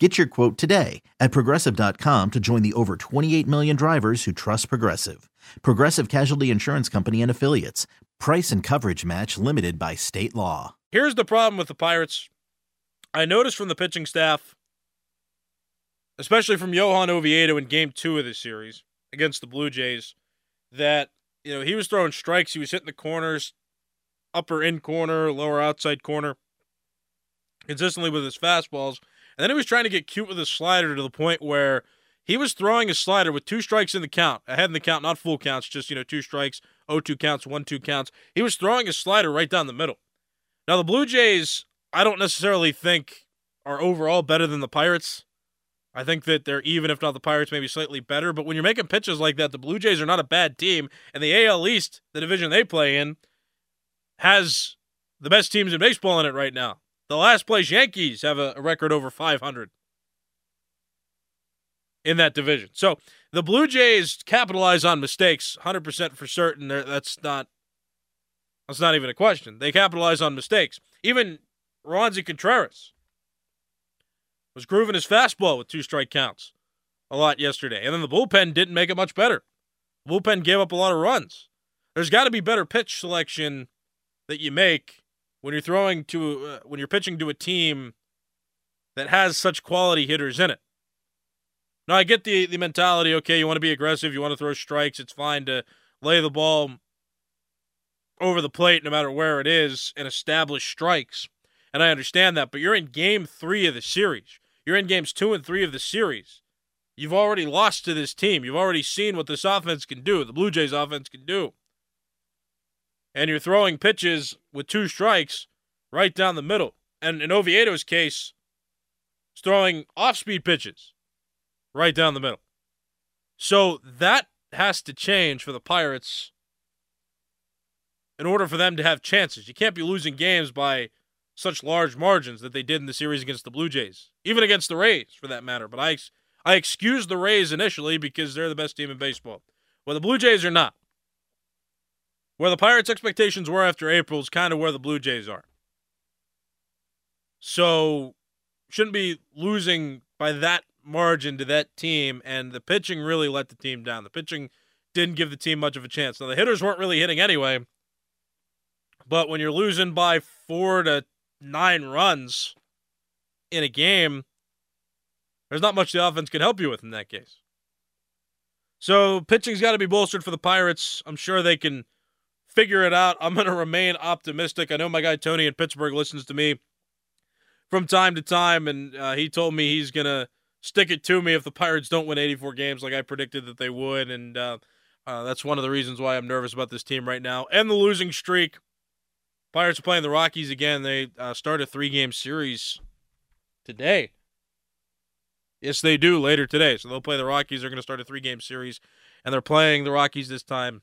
Get your quote today at Progressive.com to join the over 28 million drivers who trust Progressive. Progressive Casualty Insurance Company and Affiliates. Price and coverage match limited by state law. Here's the problem with the Pirates. I noticed from the pitching staff, especially from Johan Oviedo in Game 2 of this series against the Blue Jays, that he was throwing strikes. He was hitting the corners, upper in corner, lower outside corner, consistently with his fastballs. And then he was trying to get cute with his slider to the point where he was throwing a slider with two strikes in the count, ahead in the count, not full counts, just, two strikes, 0-2 counts, 1-2 counts. He was throwing a slider right down the middle. Now, the Blue Jays, I don't necessarily think are overall better than the Pirates. I think that they're even, if not the Pirates, maybe slightly better. But when you're making pitches like that, the Blue Jays are not a bad team. And the AL East, the division they play in, has the best teams in baseball in it right now. The last place Yankees have a record over 500 in that division. So the Blue Jays capitalize on mistakes 100% for certain. That's not even a question. They capitalize on mistakes. Even Roansy Contreras was grooving his fastball with two strike counts a lot yesterday. And then the bullpen didn't make it much better. The bullpen gave up a lot of runs. There's got to be better pitch selection that you make when you're when you're pitching to a team that has such quality hitters in it. Now, I get the mentality, okay, you want to be aggressive, you want to throw strikes, it's fine to lay the ball over the plate no matter where it is and establish strikes, and I understand that, but you're in Game 3 of the series. You're in Games 2 and 3 of the series. You've already lost to this team. You've already seen what this offense can do, the Blue Jays offense can do. And you're throwing pitches with two strikes right down the middle. And in Oviedo's case, he's throwing off-speed pitches right down the middle. So that has to change for the Pirates in order for them to have chances. You can't be losing games by such large margins that they did in the series against the Blue Jays, even against the Rays for that matter. But I excused the Rays initially because they're the best team in baseball. Well, the Blue Jays are not. Where the Pirates' expectations were after April is kind of where the Blue Jays are. So, shouldn't be losing by that margin to that team, and the pitching really let the team down. The pitching didn't give the team much of a chance. Now, the hitters weren't really hitting anyway, but when you're losing by 4 to 9 runs in a game, there's not much the offense can help you with in that case. So, pitching's got to be bolstered for the Pirates. I'm sure they can figure it out. I'm going to remain optimistic. I know my guy Tony in Pittsburgh listens to me from time to time, and he told me he's going to stick it to me if the Pirates don't win 84 games like I predicted that they would, and that's one of the reasons why I'm nervous about this team right now. And the losing streak. Pirates are playing the Rockies again. They start a 3-game series today. Yes, they do, later today. So they'll play the Rockies. They're going to start a 3-game series, and they're playing the Rockies this time